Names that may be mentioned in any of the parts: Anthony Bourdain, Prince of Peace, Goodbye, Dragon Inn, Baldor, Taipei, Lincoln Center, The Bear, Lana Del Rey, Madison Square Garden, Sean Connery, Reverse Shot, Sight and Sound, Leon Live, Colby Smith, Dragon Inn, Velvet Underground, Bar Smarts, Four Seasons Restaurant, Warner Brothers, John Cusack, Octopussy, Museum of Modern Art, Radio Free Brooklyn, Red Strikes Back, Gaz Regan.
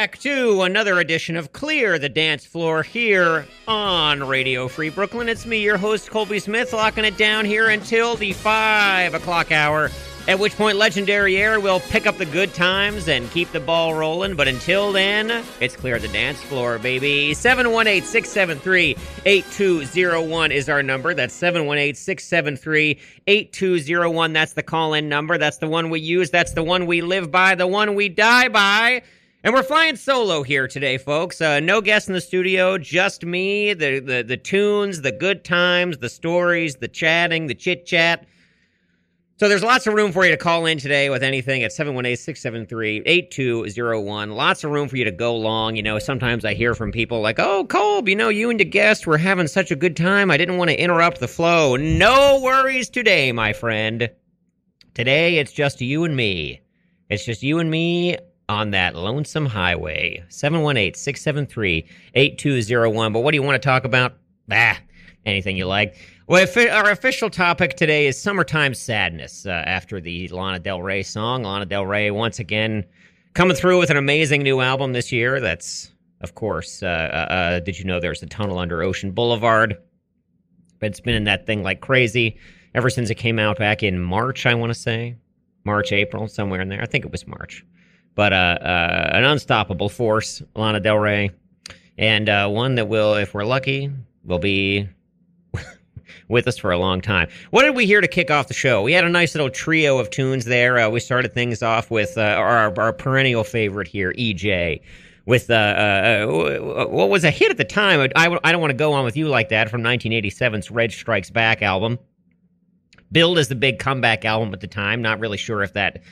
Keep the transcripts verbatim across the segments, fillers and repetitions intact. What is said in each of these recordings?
back to another edition of Clear the Dance Floor here on Radio Free Brooklyn. It's me, your host, Colby Smith, locking it down here until the five o'clock hour, at which point Legendary Air will pick up the good times and keep the ball rolling. But until then, it's Clear the Dance Floor, baby. seven one eight, six seven three, eight two zero one is our number. That's seven one eight, six seven three, eight two zero one. That's the call-in number. That's the one we use. That's the one we live by. The one we die by. And we're flying solo here today, folks. Uh, no guests in the studio, just me, the, the, the tunes, the good times, the stories, the chatting, the chit-chat. So there's lots of room for you to call in today with anything at seven one eight, six seven three, eight two zero one. Lots of room for you to go long. You know, sometimes I hear from people like, oh, Colb, you know, you and your guest were having such a good time. I didn't want to interrupt the flow. No worries today, my friend. Today, it's just you and me. It's just you and me on that lonesome highway. seven one eight, six seven three, eight two zero one. But what do you want to talk about? Bah, anything you like. Well, our official topic today is summertime sadness uh, after the Lana Del Rey song. Lana Del Rey, once again, coming through with an amazing new album this year. That's, of course, uh, uh, did you know there's a tunnel under Ocean Boulevard? Been spinning that thing like crazy ever since it came out back in March, I want to say. March, April, somewhere in there. I think it was March. But uh, uh, an unstoppable force, Lana Del Rey. And uh, one that will, if we're lucky, will be with us for a long time. What did we hear to kick off the show? We had a nice little trio of tunes there. Uh, we started things off with uh, our, our perennial favorite here, E J, with uh, uh, what was a hit at the time. I, I Don't Want to Go On With You Like That from nineteen eighty-seven's Red Strikes Back album. Billed as the big comeback album at the time. Not really sure if that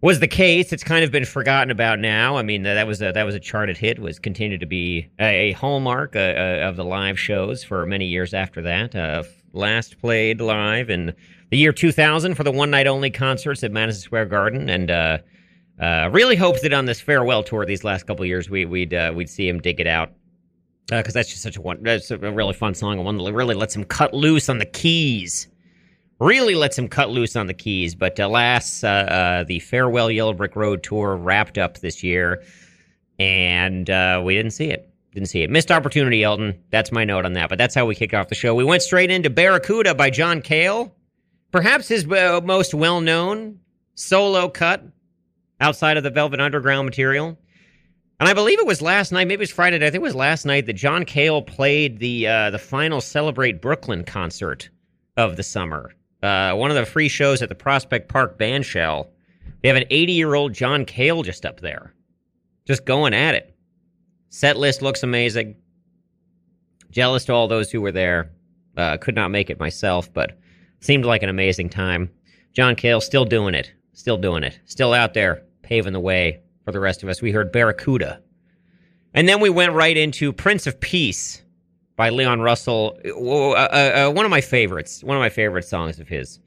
was the case. It's kind of been forgotten about now. I mean, that was a, that was a charted hit. Was continued to be a, a hallmark uh, uh, of the live shows for many years after that. Uh, last played live in the year two thousand for the one night only concerts at Madison Square Garden, and uh, uh, really hoped that on this farewell tour these last couple of years we, we'd uh, we'd see him dig it out, because uh, that's just such a one. That's a really fun song, and one that really lets him cut loose on the keys. Really lets him cut loose on the keys, but alas, uh, uh, the Farewell Yellow Brick Road tour wrapped up this year, and uh, we didn't see it. Didn't see it. Missed opportunity, Elton. That's my note on that, but that's how we kicked off the show. We went straight into Barracuda by John Cale, perhaps his uh, most well-known solo cut outside of the Velvet Underground material. And I believe it was last night, maybe it was Friday night, I think it was last night, that John Cale played the uh, the final Celebrate Brooklyn concert of the summer. Uh, one of the free shows at the Prospect Park Bandshell. They have an eighty-year-old John Cale just up there, just going at it. Set list looks amazing. Jealous to all those who were there. Uh, could not make it myself, but seemed like an amazing time. John Cale still doing it, still doing it, still out there paving the way for the rest of us. We heard Barracuda, and then we went right into Prince of Peace by Leon Russell, uh, uh, uh, one of my favorites, one of my favorite songs of his.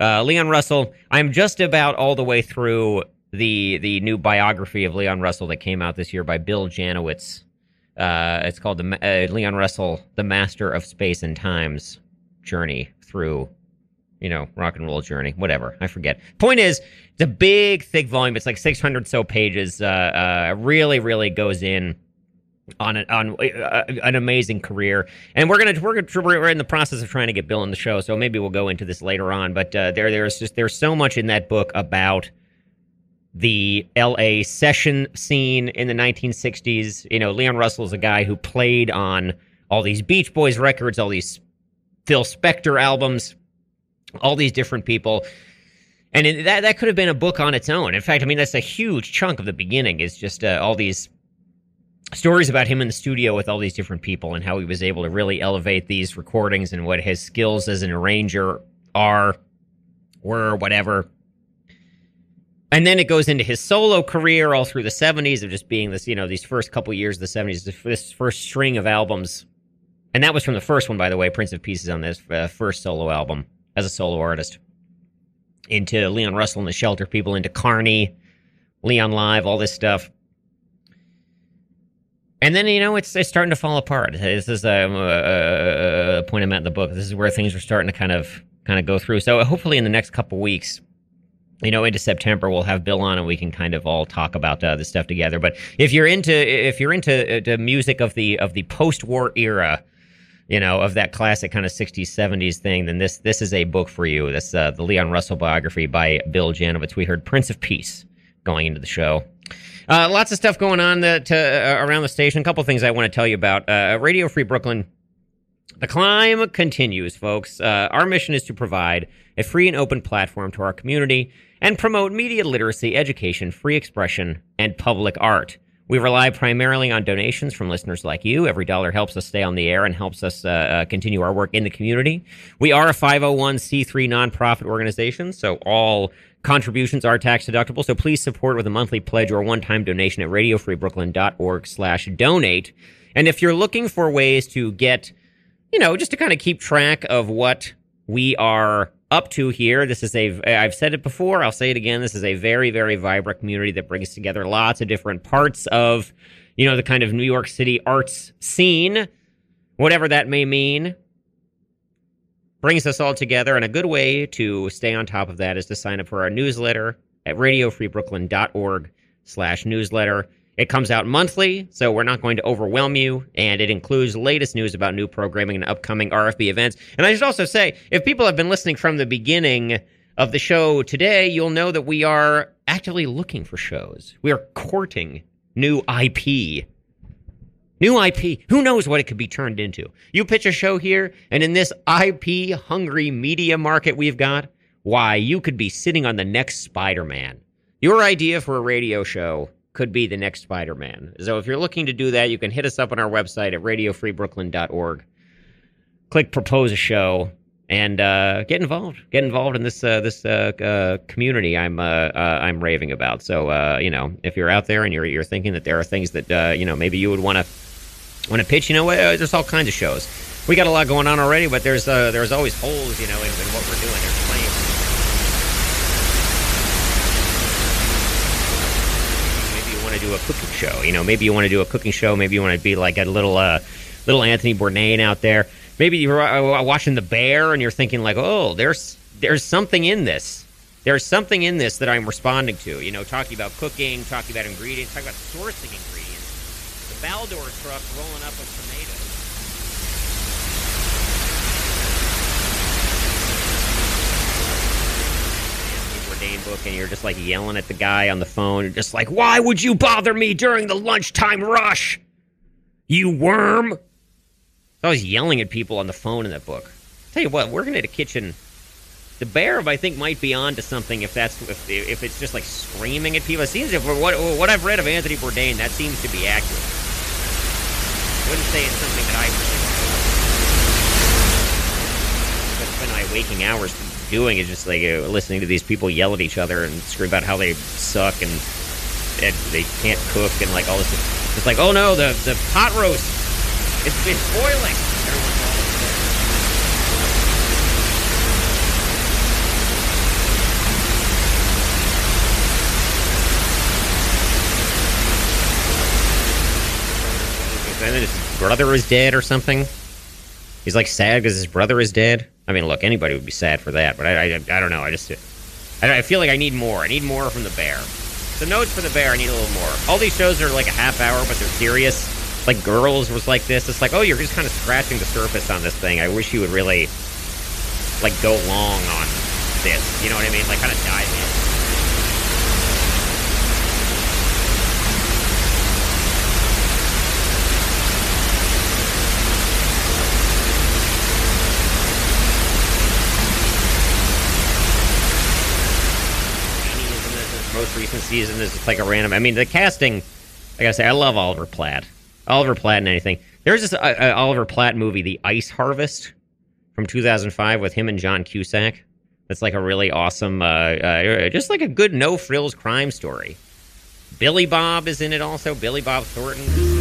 Uh, Leon Russell, I'm just about all the way through the the new biography of Leon Russell that came out this year by Bill Janowitz. Uh, it's called the, uh, Leon Russell, The Master of Space and Time's Journey Through, you know, Rock and Roll Journey, whatever, I forget. Point is, it's a big, thick volume. It's like six hundred so pages. Uh, uh, really, really goes in on an, on uh, an amazing career, and we're gonna we're gonna we're in the process of trying to get Bill on the show, so maybe we'll go into this later on. But uh, there there's just there's so much in that book about the L A session scene in the nineteen sixties. You know, Leon Russell's a guy who played on all these Beach Boys records, all these Phil Spector albums, all these different people. And in, that that could have been a book on its own. In fact, I mean, that's a huge chunk of the beginning. Is just uh, all these stories about him in the studio with all these different people and how he was able to really elevate these recordings and what his skills as an arranger are, were, whatever. And then it goes into his solo career all through the seventies of just being this, you know, these first couple years of the seventies, this first string of albums. And that was from the first one, by the way. Prince of Peace is on this uh, first solo album as a solo artist. Into Leon Russell and the Shelter People, into Carney, Leon Live, all this stuff. And then, you know, it's it's starting to fall apart. This is a, a, a point I'm at in the book. This is where things are starting to kind of kind of go through. So hopefully in the next couple weeks, you know, into September, we'll have Bill on and we can kind of all talk about uh, this stuff together. But if you're into if you're into uh, the music of the of the post-war era, you know, of that classic kind of sixties, seventies thing, then this this is a book for you. That's uh, the Leon Russell biography by Bill Janowitz. We heard Prince of Peace going into the show. Uh, lots of stuff going on the, to, uh, around the station. A couple things I want to tell you about. Uh, Radio Free Brooklyn. The climb continues, folks. Uh, our mission is to provide a free and open platform to our community and promote media literacy, education, free expression, and public art. We rely primarily on donations from listeners like you. Every dollar helps us stay on the air and helps us uh, uh, continue our work in the community. We are a five oh one c three nonprofit organization, so all contributions are tax deductible. So please support with a monthly pledge or one-time donation at radio free brooklyn dot org slash donate. And if you're looking for ways to get, you know, just to kind of keep track of what we are up to here. This is a, I've said it before, I'll say it again, this is a very, very vibrant community that brings together lots of different parts of, you know, the kind of New York City arts scene, whatever that may mean. Brings us all together, and a good way to stay on top of that is to sign up for our newsletter at radio free brooklyn dot org slash newsletter. It comes out monthly, so we're not going to overwhelm you, and it includes latest news about new programming and upcoming R F B events. And I should also say, if people have been listening from the beginning of the show today, you'll know that we are actively looking for shows. We are courting new I P. New I P. Who knows what it could be turned into? You pitch a show here, and in this I P-hungry media market we've got, why, you could be sitting on the next Spider-Man. Your idea for a radio show could be the next Spider-Man. So if you're looking to do that, you can hit us up on our website at radio free brooklyn dot org. Click Propose a Show and uh, get involved. Get involved in this uh, this uh, uh, community I'm uh, uh, I'm raving about. So uh, you know, if you're out there and you're you're thinking that there are things that uh, you know, maybe you would want to want to pitch, you know, there's all kinds of shows. We got a lot going on already, but there's uh, there's always holes, you know, in, in what we're doing. There's plenty of do a cooking show. You know, maybe you want to do a cooking show. Maybe you want to be like a little uh, little Anthony Bourdain out there. Maybe you're uh, watching The Bear and you're thinking like, oh, there's there's something in this. There's something in this that I'm responding to. You know, talking about cooking, talking about ingredients, talking about sourcing ingredients. The Baldor truck rolling up with tomatoes. Book, and you're just like yelling at the guy on the phone. You're just like, why would you bother me during the lunchtime rush, you worm? I was yelling at people on the phone in that book. Tell you what, working at a kitchen, The Bear, I think, might be on to something if that's if, if it's just like screaming at people. It seems, if what, what I've read of Anthony Bourdain, that seems to be accurate. I wouldn't say it's something that I really but spend my waking hours doing is just like uh, listening to these people yell at each other and scream about how they suck and, and they can't cook and like all this. It's like, oh no, the, the pot roast, it's been boiling. Everyone's all over there. And then his brother is dead or something. He's like sad because his brother is dead. I mean, look, anybody would be sad for that, but I, I, I don't know. I just, I, I feel like I need more. I need more from The Bear. So notes for The Bear, I need a little more. All these shows are like a half hour, but they're serious. Like Girls was like this. It's like, oh, you're just kind of scratching the surface on this thing. I wish you would really, like, go long on this. You know what I mean? Like, kind of dive in. Most recent season is just like a random. I mean, the casting. I gotta say, I love Oliver Platt. Oliver Platt and anything. There's this uh, uh, Oliver Platt movie, The Ice Harvest, from two thousand five, with him and John Cusack. That's like a really awesome, uh, uh, just like a good no frills crime story. Billy Bob is in it also. Billy Bob Thornton.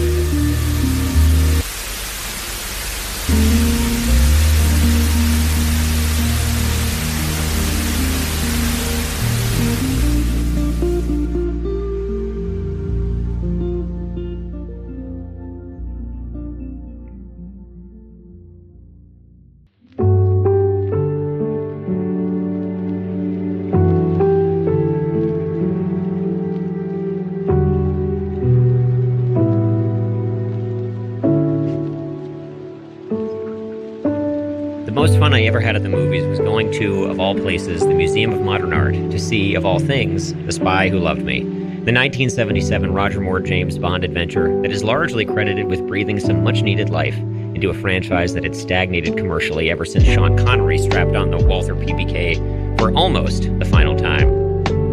ever had at the movies was going to, of all places, the Museum of Modern Art to see, of all things, The Spy Who Loved Me, the nineteen seventy-seven Roger Moore James Bond adventure that is largely credited with breathing some much-needed life into a franchise that had stagnated commercially ever since Sean Connery strapped on the Walther P B K for almost the final time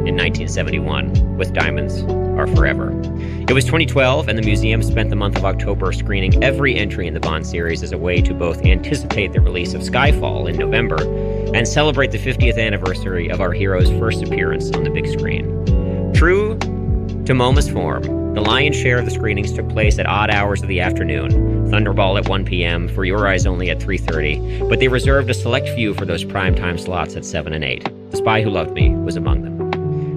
in nineteen seventy-one with Diamonds Are Forever. It was twenty twelve, and the museum spent the month of October screening every entry in the Bond series as a way to both anticipate the release of Skyfall in November and celebrate the fiftieth anniversary of our hero's first appearance on the big screen. True to MoMA's form, the lion's share of the screenings took place at odd hours of the afternoon, Thunderball at one p.m., For Your Eyes Only at three thirty, but they reserved a select few for those primetime slots at seven and eight. The Spy Who Loved Me was among them.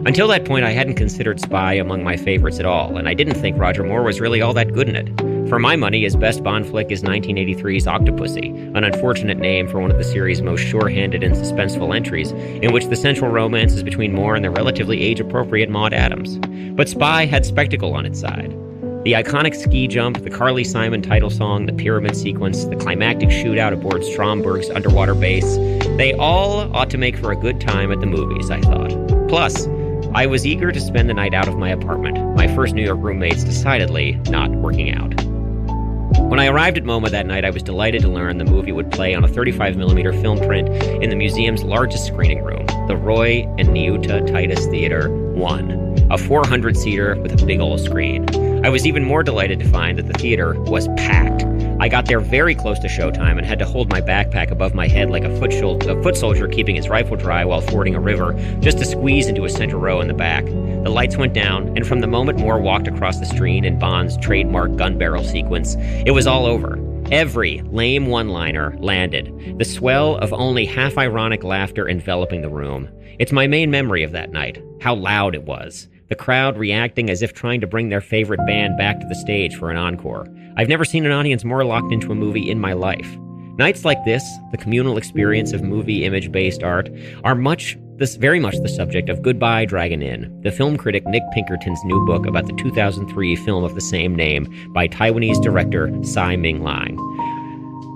Until that point, I hadn't considered Spy among my favorites at all, and I didn't think Roger Moore was really all that good in it. For my money, his best Bond flick is nineteen eighty-three's Octopussy, an unfortunate name for one of the series' most sure-handed and suspenseful entries, in which the central romance is between Moore and the relatively age-appropriate Maude Adams. But Spy had spectacle on its side. The iconic ski jump, the Carly Simon title song, the pyramid sequence, the climactic shootout aboard Stromberg's underwater base, they all ought to make for a good time at the movies, I thought. Plus, I was eager to spend the night out of my apartment, my first New York roommates decidedly not working out. When I arrived at MoMA that night, I was delighted to learn the movie would play on a thirty-five millimeter film print in the museum's largest screening room, the Roy and Niuta Titus Theater one, a four hundred seater with a big old screen. I was even more delighted to find that the theater was packed. I got there very close to showtime and had to hold my backpack above my head like a foot, shul- a foot soldier keeping his rifle dry while fording a river, just to squeeze into a center row in the back. The lights went down, and from the moment Moore walked across the screen in Bond's trademark gun barrel sequence, it was all over. Every lame one-liner landed, the swell of only half-ironic laughter enveloping the room. It's my main memory of that night, how loud it was. The crowd reacting as if trying to bring their favorite band back to the stage for an encore. I've never seen an audience more locked into a movie in my life. Nights like this, the communal experience of movie image-based art, are much, this, very much the subject of Goodbye, Dragon Inn, the film critic Nick Pinkerton's new book about the two thousand three film of the same name by Taiwanese director Tsai Ming-liang.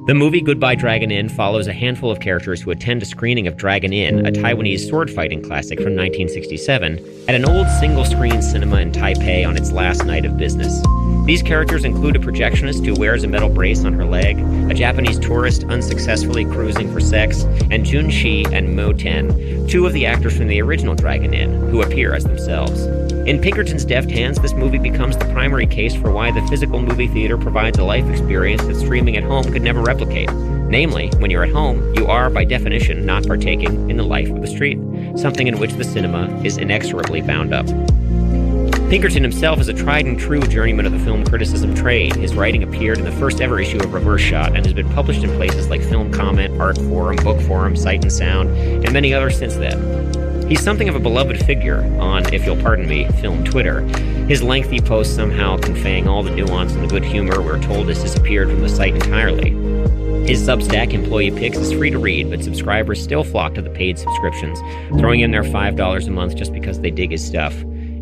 The movie Goodbye, Dragon Inn follows a handful of characters who attend a screening of Dragon Inn, a Taiwanese sword-fighting classic from nineteen sixty-seven, at an old single-screen cinema in Taipei on its last night of business. These characters include a projectionist who wears a metal brace on her leg, a Japanese tourist unsuccessfully cruising for sex, and Jun Shi and Mo Ten, two of the actors from the original Dragon Inn, who appear as themselves. In Pinkerton's deft hands, this movie becomes the primary case for why the physical movie theater provides a life experience that streaming at home could never replicate. Namely, when you're at home, you are, by definition, not partaking in the life of the street, something in which the cinema is inexorably bound up. Pinkerton himself is a tried and true journeyman of the film criticism trade. His writing appeared in the first ever issue of Reverse Shot and has been published in places like Film Comment, Art Forum, Book Forum, Sight and Sound, and many others since then. He's something of a beloved figure on, if you'll pardon me, film Twitter. His lengthy posts somehow conveying all the nuance and the good humor we're told has disappeared from the site entirely. His Substack, Employee Picks, is free to read, but subscribers still flock to the paid subscriptions, throwing in their five dollars a month just because they dig his stuff.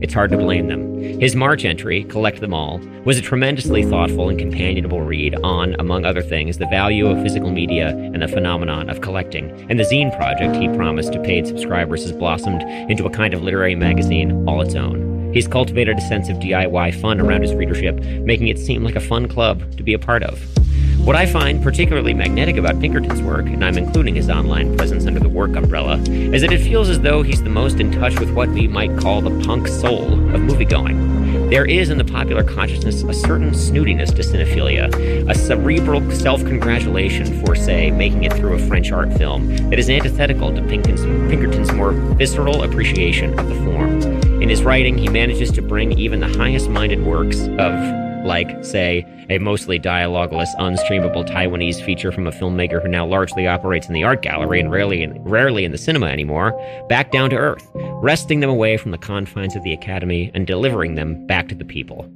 It's hard to blame them. His March entry, Collect Them All, was a tremendously thoughtful and companionable read on, among other things, the value of physical media and the phenomenon of collecting, and the zine project he promised to paid subscribers has blossomed into a kind of literary magazine all its own. He's cultivated a sense of D I Y fun around his readership, making it seem like a fun club to be a part of. What I find particularly magnetic about Pinkerton's work, and I'm including his online presence under the work umbrella, is that it feels as though he's the most in touch with what we might call the punk soul of moviegoing. There is in the popular consciousness a certain snootiness to cinephilia, a cerebral self-congratulation for, say, making it through a French art film that is antithetical to Pinkerton's more visceral appreciation of the form. In his writing, he manages to bring even the highest-minded works of, like, say, a mostly dialogueless, unstreamable Taiwanese feature from a filmmaker who now largely operates in the art gallery and rarely in, rarely in the cinema anymore, back down to earth, wresting them away from the confines of the academy and delivering them back to the people.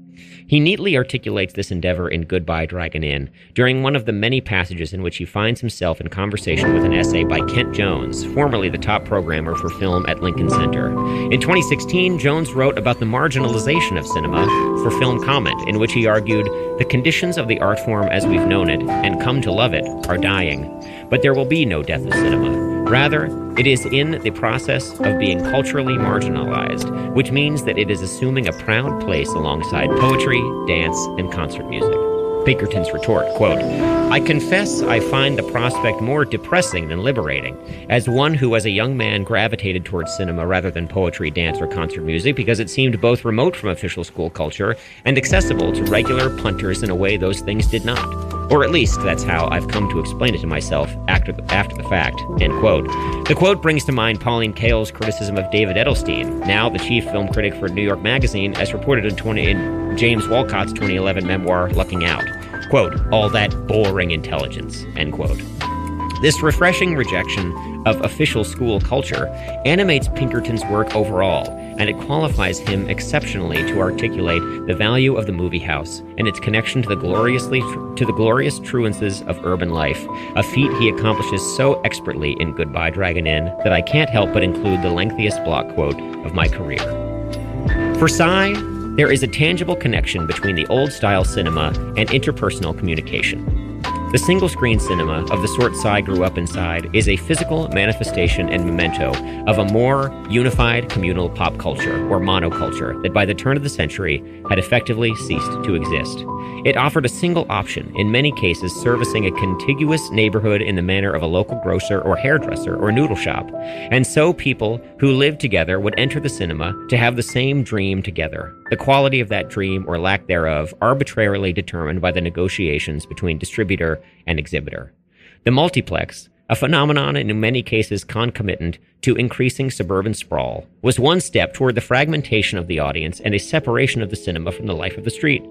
He neatly articulates this endeavor in Goodbye, Dragon Inn, during one of the many passages in which he finds himself in conversation with an essay by Kent Jones, formerly the top programmer for film at Lincoln Center. In twenty sixteen, Jones wrote about the marginalization of cinema for Film Comment, in which he argued, "The conditions of the art form as we've known it and come to love it are dying. But there will be no death of cinema. Rather, it is in the process of being culturally marginalized, which means that it is assuming a proud place alongside poetry, dance, and concert music. Pinkerton's retort, quote, I confess I find the prospect more depressing than liberating, as one who as a young man gravitated towards cinema rather than poetry, dance, or concert music because it seemed both remote from official school culture and accessible to regular punters in a way those things did not. Or at least that's how I've come to explain it to myself after the, after the fact, end quote. The quote brings to mind Pauline Kael's criticism of David Edelstein, now the chief film critic for New York Magazine, as reported in, twenty, in James Wolcott's twenty eleven memoir, Lucking Out. Quote, all that boring intelligence, end quote. This refreshing rejection of official school culture animates Pinkerton's work overall, and it qualifies him exceptionally to articulate the value of the movie house and its connection to the gloriously to the glorious truances of urban life, a feat he accomplishes so expertly in Goodbye, Dragon Inn that I can't help but include the lengthiest block quote of my career. For Psy, there is a tangible connection between the old-style cinema and interpersonal communication. The single-screen cinema of the sort Psy grew up inside is a physical manifestation and memento of a more unified communal pop culture, or monoculture, that by the turn of the century had effectively ceased to exist. It offered a single option, in many cases servicing a contiguous neighborhood in the manner of a local grocer or hairdresser or noodle shop, and so people who lived together would enter the cinema to have the same dream together, the quality of that dream or lack thereof arbitrarily determined by the negotiations between distributor and exhibitor. The multiplex, a phenomenon in many cases concomitant to increasing suburban sprawl, was one step toward the fragmentation of the audience and a separation of the cinema from the life of the street.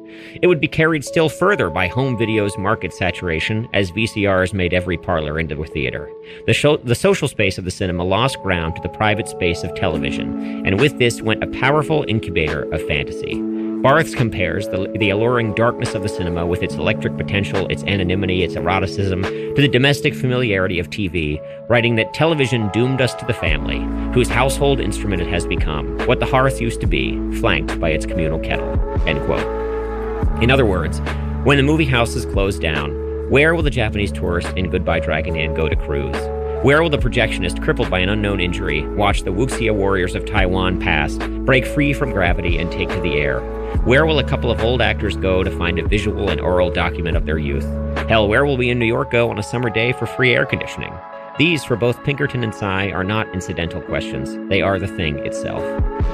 It would be carried still further by home video's market saturation, as V C Rs made every parlor into a theater. The, show, the social space of the cinema lost ground to the private space of television, and with this went a powerful incubator of fantasy. Barthes compares the, the alluring darkness of the cinema with its electric potential, its anonymity, its eroticism, to the domestic familiarity of T V, writing that television doomed us to the family, whose household instrument it has become, what the hearth used to be, flanked by its communal kettle, end quote. In other words, when the movie house is closed down, where will the Japanese tourist in Goodbye Dragon Inn go to cruise? Where will the projectionist, crippled by an unknown injury, watch the wuxia warriors of Taiwan pass, break free from gravity, and take to the air? Where will a couple of old actors go to find a visual and oral document of their youth? Hell, where will we in New York go on a summer day for free air conditioning? These, for both Pinkerton and Psy, are not incidental questions. They are the thing itself.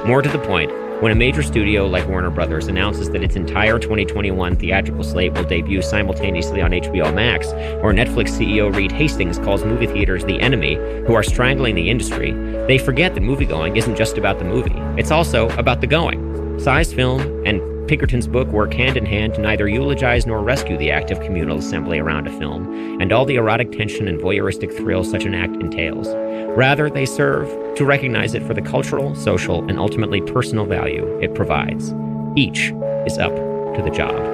More to the point, when a major studio like Warner Brothers announces that its entire twenty twenty-one theatrical slate will debut simultaneously on H B O Max, or Netflix C E O Reed Hastings calls movie theaters the enemy who are strangling the industry, they forget that moviegoing isn't just about the movie. It's also about the going. Psy's film and Pinkerton's book work hand in hand to neither eulogize nor rescue the act of communal assembly around a film, and all the erotic tension and voyeuristic thrill such an act entails. Rather, they serve to recognize it for the cultural, social, and ultimately personal value it provides. Each is up to the job.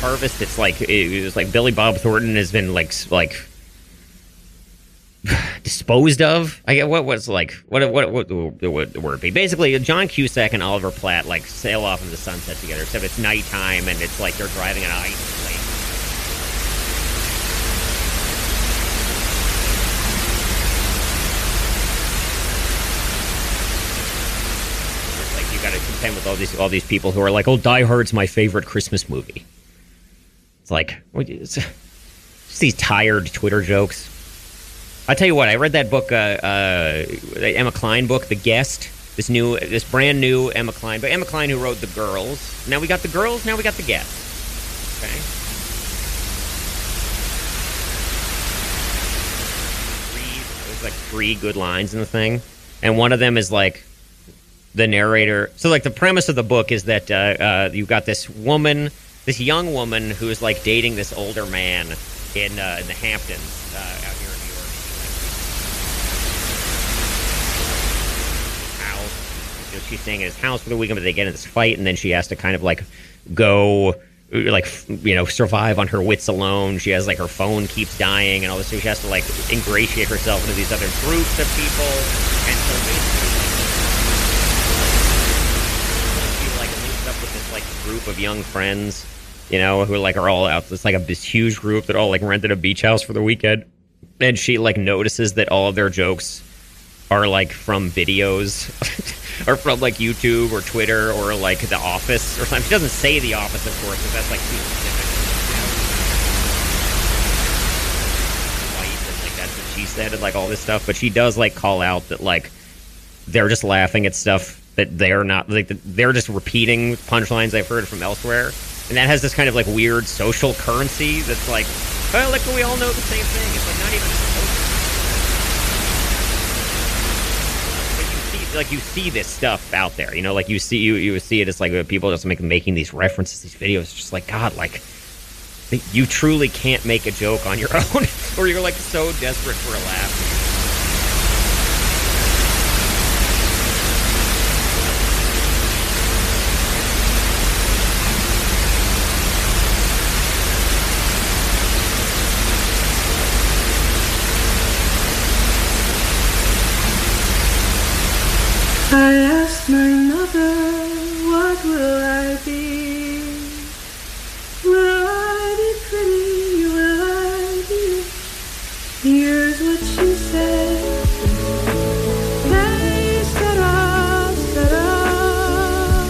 Harvest, it's like it was like Billy Bob Thornton has been like like disposed of. I get what was like what what what would the word be? Basically, John Cusack and Oliver Platt like sail off in the sunset together. Except it's nighttime and it's like they're driving an ice plane. Like you got to contend with all these all these people who are like, oh, Die Hard's my favorite Christmas movie. It's like, it's just these tired Twitter jokes. I tell you what, I read that book, uh, uh, the Emma Klein book, The Guest. This new, this brand new Emma Klein, but Emma Klein who wrote The Girls. Now we got The Girls, now we got The Guest. Okay. There's like three good lines in the thing. And one of them is like, the narrator. So like the premise of the book is that uh, uh, you've got this woman... This young woman who is like dating this older man in, uh, in the Hamptons uh, out here in New York. House. So she's staying at his house for the weekend, but they get in this fight, and then she has to kind of like go, like, you know, survive on her wits alone. She has like her phone keeps dying and all this, so she has to like ingratiate herself into these other groups of people, and so basically she like links up with this like group of young friends, you know, who like are all out. It's like a, this huge group that all like rented a beach house for the weekend, and she like notices that all of their jokes are like from videos or from like YouTube or Twitter or like The Office or something. She doesn't say The Office, of course, because that's like too specific. And, like, that's what she said and like all this stuff, but she does like call out that like they're just laughing at stuff that they're not, like they're just repeating punchlines they've heard from elsewhere. And that has this kind of like weird social currency that's like, oh, look, we all know the same thing. It's like not even social. Like you see this stuff out there, you know, like you see you you see it. It's like people just make, making these references, these videos. Just like God, like you truly can't make a joke on your own, or you're like so desperate for a laugh. I asked my mother, what will I be? Will I be pretty? Will I be? Here's what she said. They set up, set up.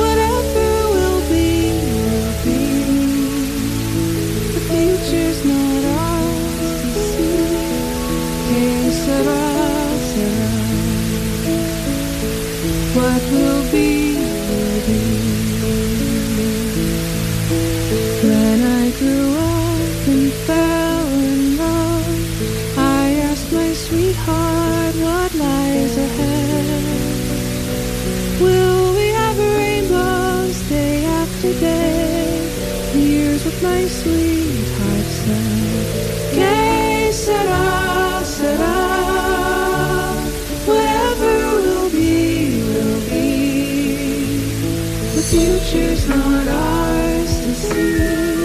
Whatever will be, will be. The future's not ours to see. They set up. What will be, will be. When I grew up and fell in love, I asked my sweetheart what lies ahead. Will we have rainbows day after day? Here's what my sweetheart said. Que sera, sera. Future's not ours to see.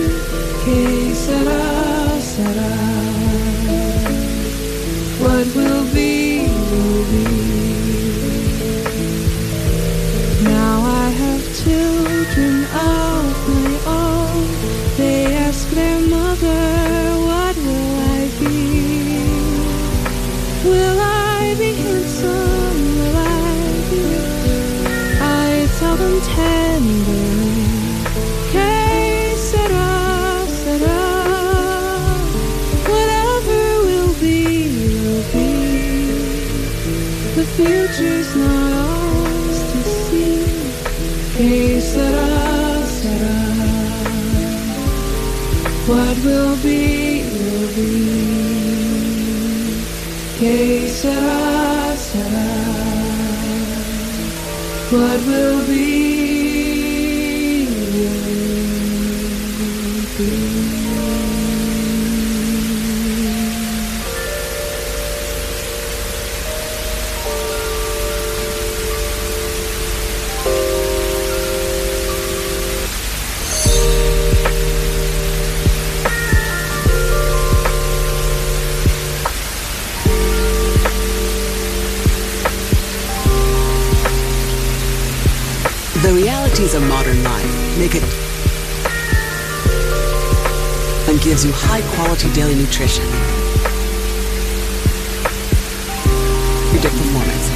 Que sera, sera. What will be, will be. Now I have children of my own. They ask their mother, what will I be? Will I be handsome? Will I be? I tell them ten. Que sera, sera. Whatever will be, will be. The future's not ours to see. Que sera, sera. What will be, will be. Que sera, sera. What will be. The realities of modern life make it and gives you high-quality daily nutrition. Your performance.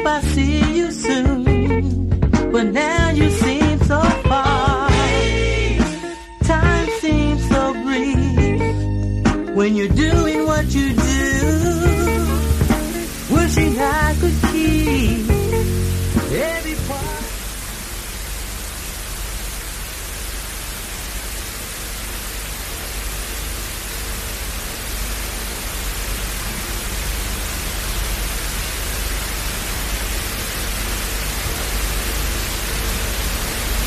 hope I see you soon, but now you seem so far. Time seems so brief when you're doing what you do. Wishing I could keep every part.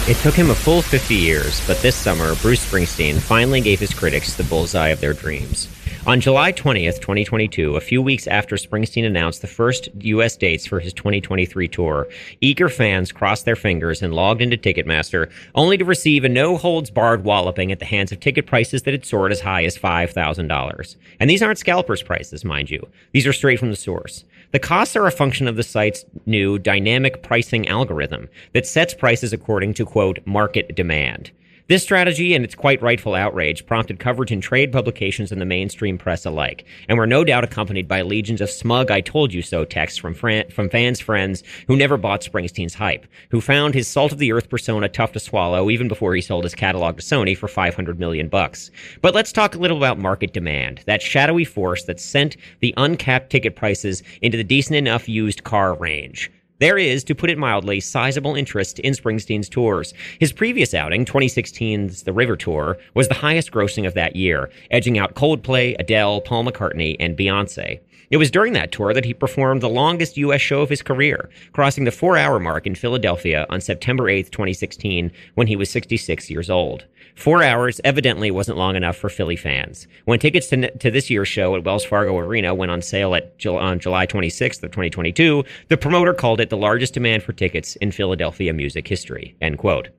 It took him a full fifty years, but this summer, Bruce Springsteen finally gave his critics the bullseye of their dreams. On July twentieth, twenty twenty-two, a few weeks after Springsteen announced the first U S dates for his twenty twenty-three tour, eager fans crossed their fingers and logged into Ticketmaster, only to receive a no-holds-barred walloping at the hands of ticket prices that had soared as high as five thousand dollars. And these aren't scalpers' prices, mind you. These are straight from the source. The costs are a function of the site's new dynamic pricing algorithm that sets prices according to, quote, market demand. This strategy and its quite rightful outrage prompted coverage in trade publications and the mainstream press alike, and were no doubt accompanied by legions of smug "I told you so" texts from fran- from fans' friends who never bought Springsteen's hype, who found his salt-of-the-earth persona tough to swallow even before he sold his catalog to Sony for five hundred million bucks. But let's talk a little about market demand, that shadowy force that sent the uncapped ticket prices into the decent enough used car range. There is, to put it mildly, sizable interest in Springsteen's tours. His previous outing, twenty sixteen's The River Tour, was the highest grossing of that year, edging out Coldplay, Adele, Paul McCartney, and Beyoncé. It was during that tour that he performed the longest U S show of his career, crossing the four-hour mark in Philadelphia on September eighth, twenty sixteen, when he was sixty-six years old. Four hours evidently wasn't long enough for Philly fans. When tickets to, to this year's show at Wells Fargo Arena went on sale at, on July twenty-sixth of twenty twenty-two, the promoter called it the largest demand for tickets in Philadelphia music history, end quote.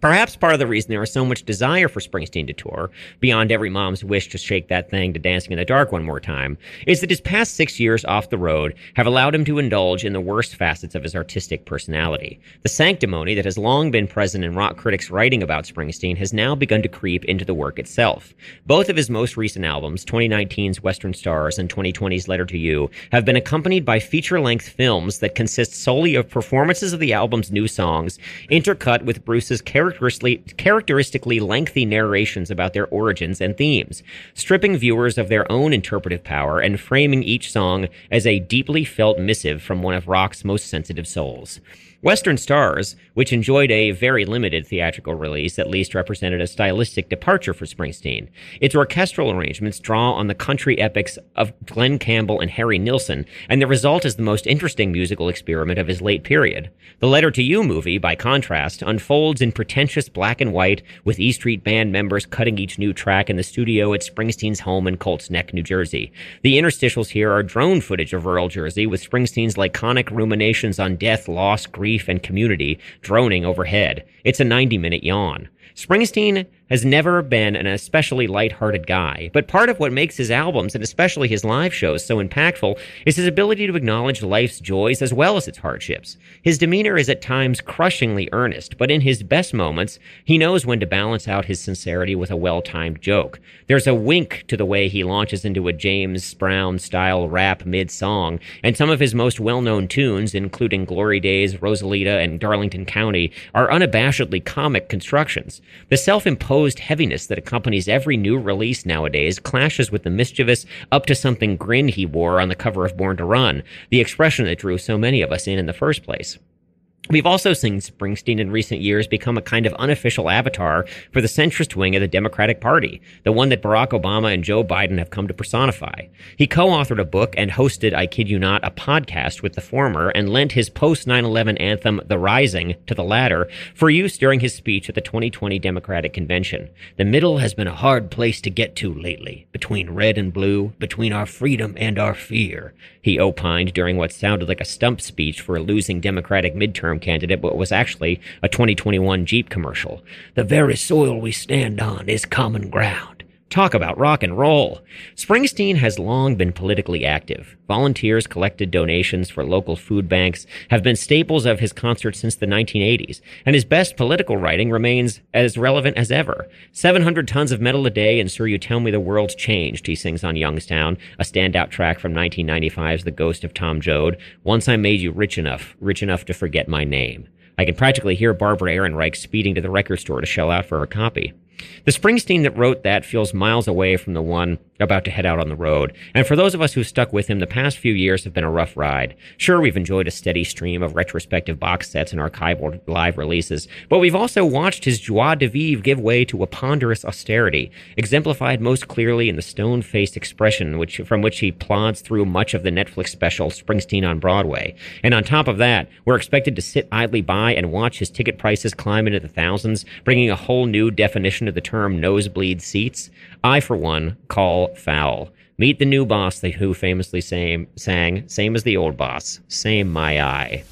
Perhaps part of the reason there is so much desire for Springsteen to tour, beyond every mom's wish to shake that thing to Dancing in the Dark one more time, is that his past six years off the road have allowed him to indulge in the worst facets of his artistic personality. The sanctimony that has long been present in rock critics writing about Springsteen has now begun to creep into the work itself. Both of his most recent albums, twenty nineteen's Western Stars and twenty twenty's Letter to You, have been accompanied by feature-length films that consist solely of performances of the album's new songs, intercut with Bruce's character characteristically lengthy narrations about their origins and themes, stripping viewers of their own interpretive power and framing each song as a deeply felt missive from one of rock's most sensitive souls. Western Stars, which enjoyed a very limited theatrical release, at least represented a stylistic departure for Springsteen. Its orchestral arrangements draw on the country epics of Glenn Campbell and Harry Nilsson, and the result is the most interesting musical experiment of his late period. The Letter to You movie, by contrast, unfolds in pretentious black and white, with E Street Band members cutting each new track in the studio at Springsteen's home in Colts Neck, New Jersey. The interstitials here are drone footage of rural Jersey, with Springsteen's laconic ruminations on death, loss, grief, and community droning overhead. It's a ninety-minute yawn. Springsteen has never been an especially lighthearted guy, but part of what makes his albums, and especially his live shows, so impactful is his ability to acknowledge life's joys as well as its hardships. His demeanor is at times crushingly earnest, but in his best moments, he knows when to balance out his sincerity with a well-timed joke. There's a wink to the way he launches into a James Brown-style rap mid-song, and some of his most well-known tunes, including Glory Days, Rosalita, and Darlington County, are unabashedly comic constructions. The self-imposed heaviness that accompanies every new release nowadays clashes with the mischievous up-to-something grin he wore on the cover of Born to Run, the expression that drew so many of us in in the first place. We've also seen Springsteen in recent years become a kind of unofficial avatar for the centrist wing of the Democratic Party, the one that Barack Obama and Joe Biden have come to personify. He co-authored a book and hosted, I kid you not, a podcast with the former, and lent his post nine eleven anthem, The Rising, to the latter for use during his speech at the twenty twenty Democratic Convention. The middle has been a hard place to get to lately, between red and blue, between our freedom and our fear, he opined during what sounded like a stump speech for a losing Democratic midterm candidate, but was actually a twenty twenty-one Jeep commercial. The very soil we stand on is common ground. Talk about rock and roll. Springsteen has long been politically active. Volunteers collected donations for local food banks, have been staples of his concerts since the nineteen eighties, and his best political writing remains as relevant as ever. seven hundred tons of metal a day and Sir You Tell Me the World's Changed, he sings on Youngstown, a standout track from nineteen ninety-five's The Ghost of Tom Joad. Once I made you rich enough, rich enough to forget my name. I can practically hear Barbara Ehrenreich speeding to the record store to shell out for her copy. The Springsteen that wrote that feels miles away from the one about to head out on the road. And for those of us who stuck with him, the past few years have been a rough ride. Sure, we've enjoyed a steady stream of retrospective box sets and archival live releases, but we've also watched his joie de vivre give way to a ponderous austerity, exemplified most clearly in the stone-faced expression which, from which he plods through much of the Netflix special Springsteen on Broadway. And on top of that, we're expected to sit idly by and watch his ticket prices climb into the thousands, bringing a whole new definition of the term nosebleed seats. I, for one, call foul. Meet the new boss, the Who famously same, sang, same as the old boss, same my eye.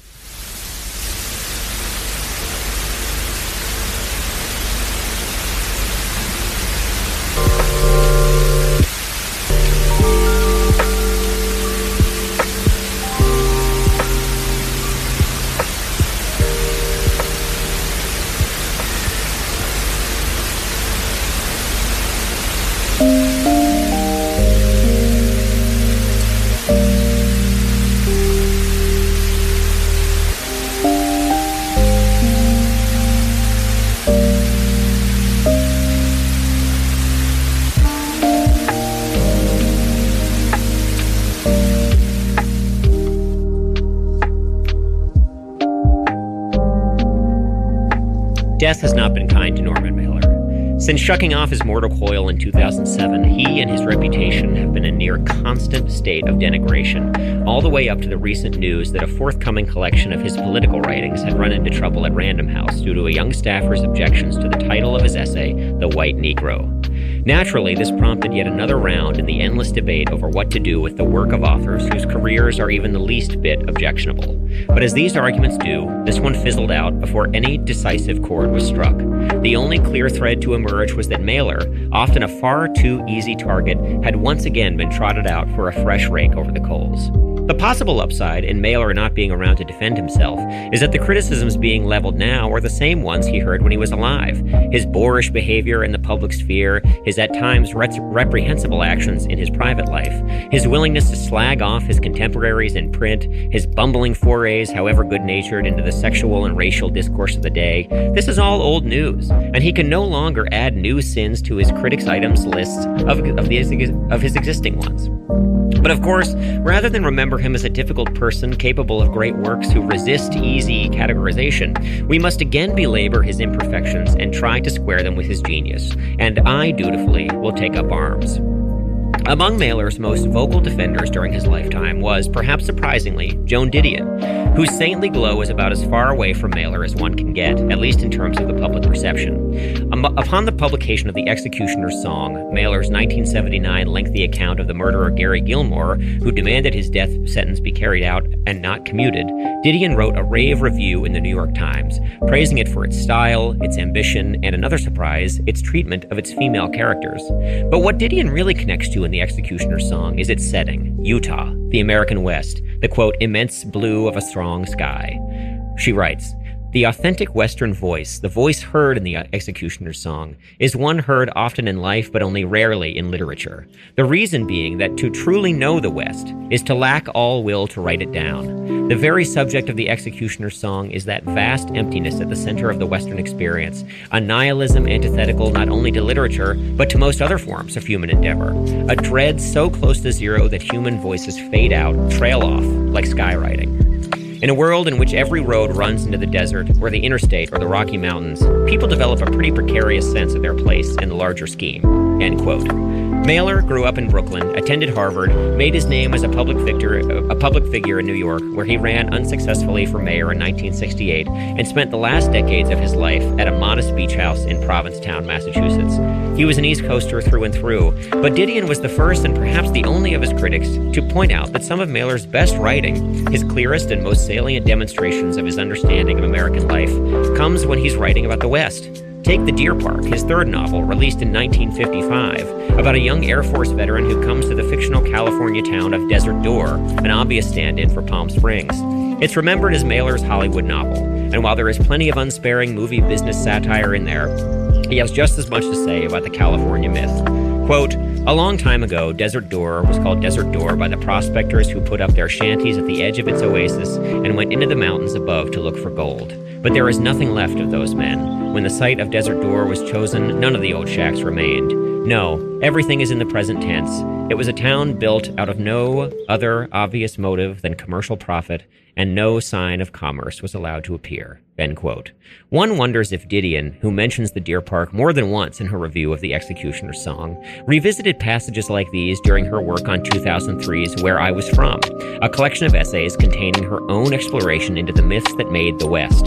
Death has not been kind to Norman Mailer. Since shucking off his mortal coil in two thousand seven, he and his reputation have been in a near constant state of denigration, all the way up to the recent news that a forthcoming collection of his political writings had run into trouble at Random House due to a young staffer's objections to the title of his essay, The White Negro. Naturally, this prompted yet another round in the endless debate over what to do with the work of authors whose careers are even the least bit objectionable. But as these arguments do, this one fizzled out before any decisive chord was struck. The only clear thread to emerge was that Mailer, often a far too easy target, had once again been trotted out for a fresh rake over the coals. The possible upside in Mailer not being around to defend himself is that the criticisms being leveled now are the same ones he heard when he was alive. His boorish behavior in the public sphere, his at times reprehensible actions in his private life, his willingness to slag off his contemporaries in print, his bumbling forays, however good-natured, into the sexual and racial discourse of the day. This is all old news, and he can no longer add new sins to his critics' items lists of, of, the, of his existing ones. But of course, rather than remember him as a difficult person capable of great works who resist easy categorization, we must again belabor his imperfections and try to square them with his genius. And I dutifully will take up arms. Among Mailer's most vocal defenders during his lifetime was, perhaps surprisingly, Joan Didion, whose saintly glow is about as far away from Mailer as one can get, at least in terms of the public perception. Um, upon the publication of The Executioner's Song, Mailer's nineteen seventy-nine lengthy account of the murderer Gary Gilmore, who demanded his death sentence be carried out and not commuted, Didion wrote a rave review in the New York Times, praising it for its style, its ambition, and another surprise, its treatment of its female characters. But what Didion really connects to in The Executioner's Song is its setting, Utah, the American West, the, quote, immense blue of a strong sky. She writes, the authentic Western voice, the voice heard in The Executioner's Song, is one heard often in life but only rarely in literature. The reason being that to truly know the West is to lack all will to write it down. The very subject of The Executioner's Song is that vast emptiness at the center of the Western experience, a nihilism antithetical not only to literature but to most other forms of human endeavor, a dread so close to zero that human voices fade out, trail off, like skywriting. In a world in which every road runs into the desert, or the interstate, or the Rocky Mountains, people develop a pretty precarious sense of their place in the larger scheme. End quote. Mailer grew up in Brooklyn, attended Harvard, made his name as a public victor, a public figure in New York, where he ran unsuccessfully for mayor in nineteen sixty-eight, and spent the last decades of his life at a modest beach house in Provincetown, Massachusetts. He was an East Coaster through and through, but Didion was the first and perhaps the only of his critics to point out that some of Mailer's best writing, his clearest and most salient demonstrations of his understanding of American life, comes when he's writing about the West. Take The Deer Park, his third novel, released in nineteen fifty-five, about a young Air Force veteran who comes to the fictional California town of Desert Door, an obvious stand-in for Palm Springs. It's remembered as Mailer's Hollywood novel, and while there is plenty of unsparing movie business satire in there, he has just as much to say about the California myth. Quote, "A long time ago, Desert Door was called Desert Door by the prospectors who put up their shanties at the edge of its oasis and went into the mountains above to look for gold. But there is nothing left of those men. When the site of Desert Door was chosen, none of the old shacks remained. No, everything is in the present tense. It was a town built out of no other obvious motive than commercial profit, and no sign of commerce was allowed to appear." End quote. One wonders if Didion, who mentions the Deer Park more than once in her review of the Executioner's Song, revisited passages like these during her work on two thousand three's Where I Was From, a collection of essays containing her own exploration into the myths that made the West.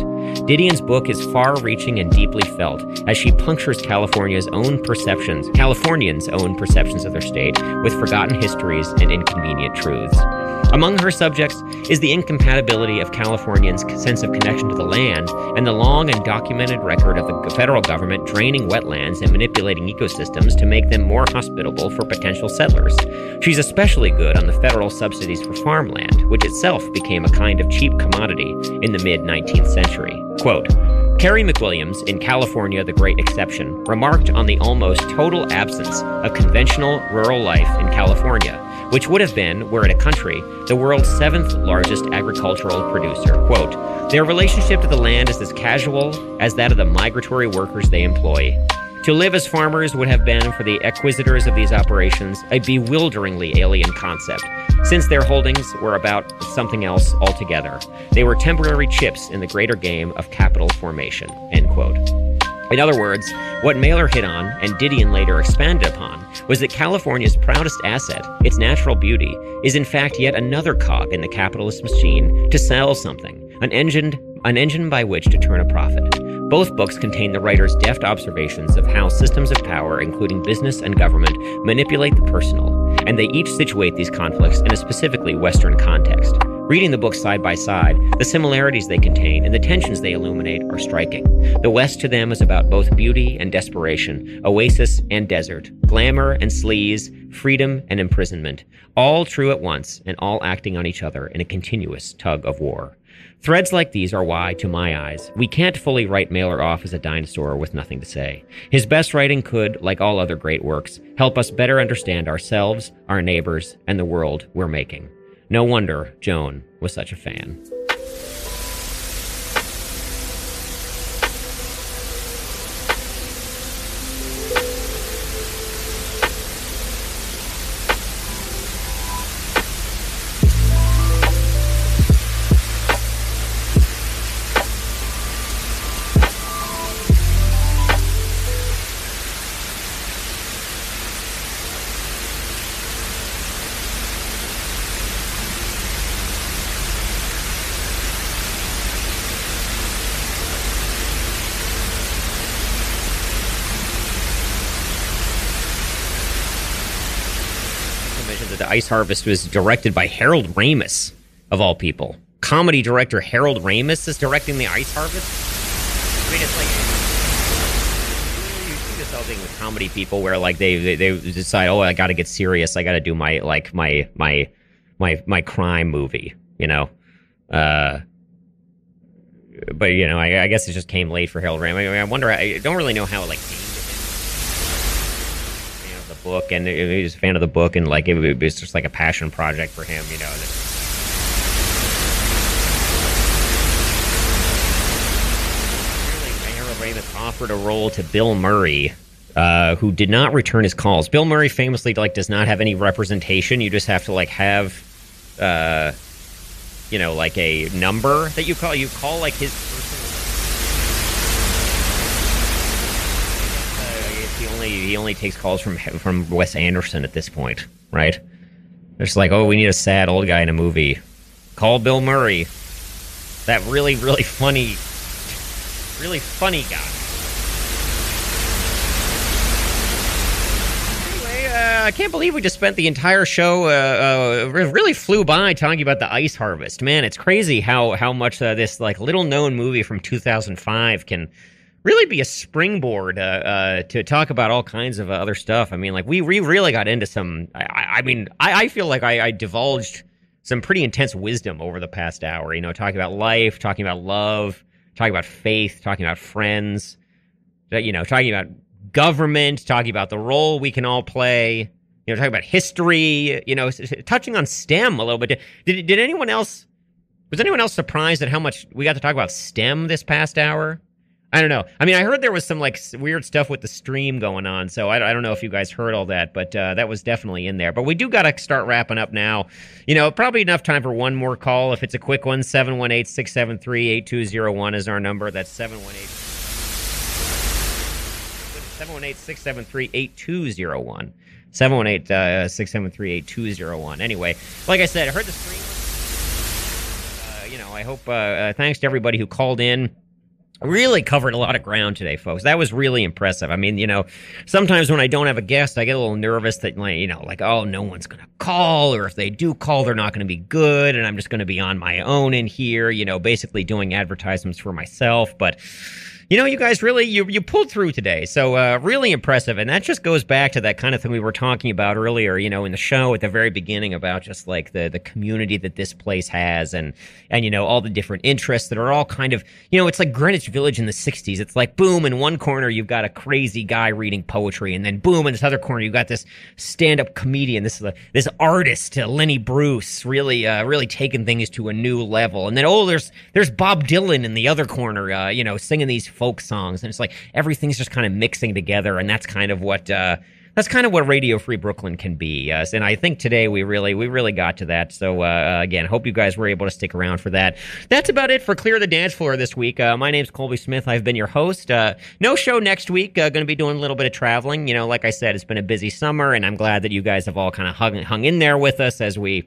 Didion's book is far-reaching and deeply felt as she punctures California's own perceptions, Californians' own perceptions of their state, with forgotten histories and inconvenient truths. Among her subjects is the incompatibility of Californians' sense of connection to the land and the long and documented record of the federal government draining wetlands and manipulating ecosystems to make them more hospitable for potential settlers. She's especially good on the federal subsidies for farmland, which itself became a kind of cheap commodity in the mid-nineteenth century. Quote, "Carrie McWilliams, in California, the Great Exception, remarked on the almost total absence of conventional rural life in California, which would have been, were it a country, the world's seventh largest agricultural producer." Quote, "Their relationship to the land is as casual as that of the migratory workers they employ. To live as farmers would have been, for the acquisitors of these operations, a bewilderingly alien concept, since their holdings were about something else altogether. They were temporary chips in the greater game of capital formation." End quote. In other words, what Mailer hit on, and Didion later expanded upon, was that California's proudest asset, its natural beauty, is in fact yet another cog in the capitalist machine to sell something, an engine, an engine by which to turn a profit. Both books contain the writer's deft observations of how systems of power, including business and government, manipulate the personal, and they each situate these conflicts in a specifically Western context. Reading the books side by side, the similarities they contain and the tensions they illuminate are striking. The West to them is about both beauty and desperation, oasis and desert, glamour and sleaze, freedom and imprisonment, all true at once and all acting on each other in a continuous tug of war. Threads like these are why, to my eyes, we can't fully write Mailer off as a dinosaur with nothing to say. His best writing could, like all other great works, help us better understand ourselves, our neighbors, and the world we're making. No wonder Joan was such a fan. Ice Harvest was directed by Harold Ramis, of all people. Comedy director Harold Ramis is directing The Ice Harvest? I mean, it's like, you see this whole thing with comedy people where, like, they, they, they decide, oh, I gotta get serious, I gotta do my, like, my, my, my, my crime movie, you know? Uh... But, you know, I, I guess it just came late for Harold Ramis. I, mean, I wonder, I don't really know how it, like, book, and he was a fan of the book, and like it, it was just like a passion project for him, you know. Harold Ramis offered a role to Bill Murray, uh, who did not return his calls. Bill Murray famously like does not have any representation. You just have to like have, uh, you know, like a number that you call. You call like his personal. He only he only takes calls from from Wes Anderson at this point, right? They're just like, oh, we need a sad old guy in a movie. Call Bill Murray, that really really funny, really funny guy. Anyway, uh, I can't believe we just spent the entire show. Uh, uh, really flew by talking about The Ice Harvest. Man, it's crazy how how much uh, this like little known movie from two thousand five can really be a springboard uh, uh, to talk about all kinds of uh, other stuff. I mean, like, we, we really got into some, I, I mean, I, I feel like I, I divulged some pretty intense wisdom over the past hour, you know, talking about life, talking about love, talking about faith, talking about friends, you know, talking about government, talking about the role we can all play, you know, talking about history, you know, touching on STEM a little bit. Did, did anyone else, was anyone else surprised at how much we got to talk about STEM this past hour? I don't know. I mean, I heard there was some, like, weird stuff with the stream going on, so I, I don't know if you guys heard all that, but uh, that was definitely in there. But we do got to start wrapping up now. You know, probably enough time for one more call. If it's a quick one, seven one eight, six seven three, eight two zero one is our number. That's seven one eight, six seven three, eight two zero one. seven one eight, six seven three, eight two zero one. Anyway, like I said, I heard the stream. Uh, you know, I hope, uh, uh, thanks to everybody who called in. Really covered a lot of ground today, folks. That was really impressive. I mean, you know, sometimes when I don't have a guest, I get a little nervous that, you know, like, oh, no one's going to call, or if they do call, they're not going to be good, and I'm just going to be on my own in here, you know, basically doing advertisements for myself. But, you know, you guys really, you you pulled through today. So uh, really impressive. And that just goes back to that kind of thing we were talking about earlier, you know, in the show at the very beginning about just like the, the community that this place has, and, and, you know, all the different interests that are all kind of, you know, it's like Greenwich Village in the sixties. It's like, boom, in one corner you've got a crazy guy reading poetry, and then boom, in this other corner you've got this stand-up comedian, this uh, this artist, uh, Lenny Bruce, really uh, really taking things to a new level. And then, oh, there's there's Bob Dylan in the other corner, uh, you know, singing these folk songs, and it's like everything's just kind of mixing together, and that's kind of what uh, that's kind of what Radio Free Brooklyn can be. Uh, and I think today we really we really got to that. So, uh, again, hope you guys were able to stick around for that. That's about it for Clear the Dance Floor this week. Uh, my name's Colby Smith. I've been your host. Uh, no show next week. Uh, going to be doing a little bit of traveling. You know, like I said, it's been a busy summer, and I'm glad that you guys have all kind of hung, hung in there with us as we...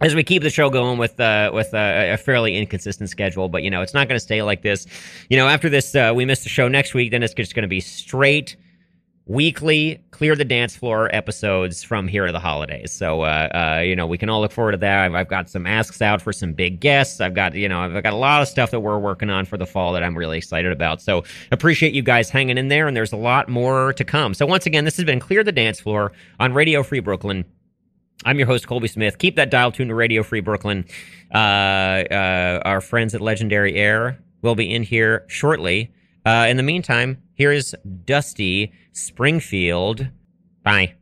As we keep the show going with uh, with uh, a fairly inconsistent schedule, but, you know, it's not going to stay like this. You know, after this, uh, we miss the show next week, then it's just going to be straight weekly Clear the Dance Floor episodes from here to the holidays. So, uh, uh, you know, we can all look forward to that. I've, I've got some asks out for some big guests. I've got, you know, I've got a lot of stuff that we're working on for the fall that I'm really excited about. So appreciate you guys hanging in there, and there's a lot more to come. So once again, this has been Clear the Dance Floor on Radio Free Brooklyn. I'm your host, Colby Smith. Keep that dial tuned to Radio Free Brooklyn. Uh, uh, our friends at Legendary Air will be in here shortly. Uh, in the meantime, here is Dusty Springfield. Bye.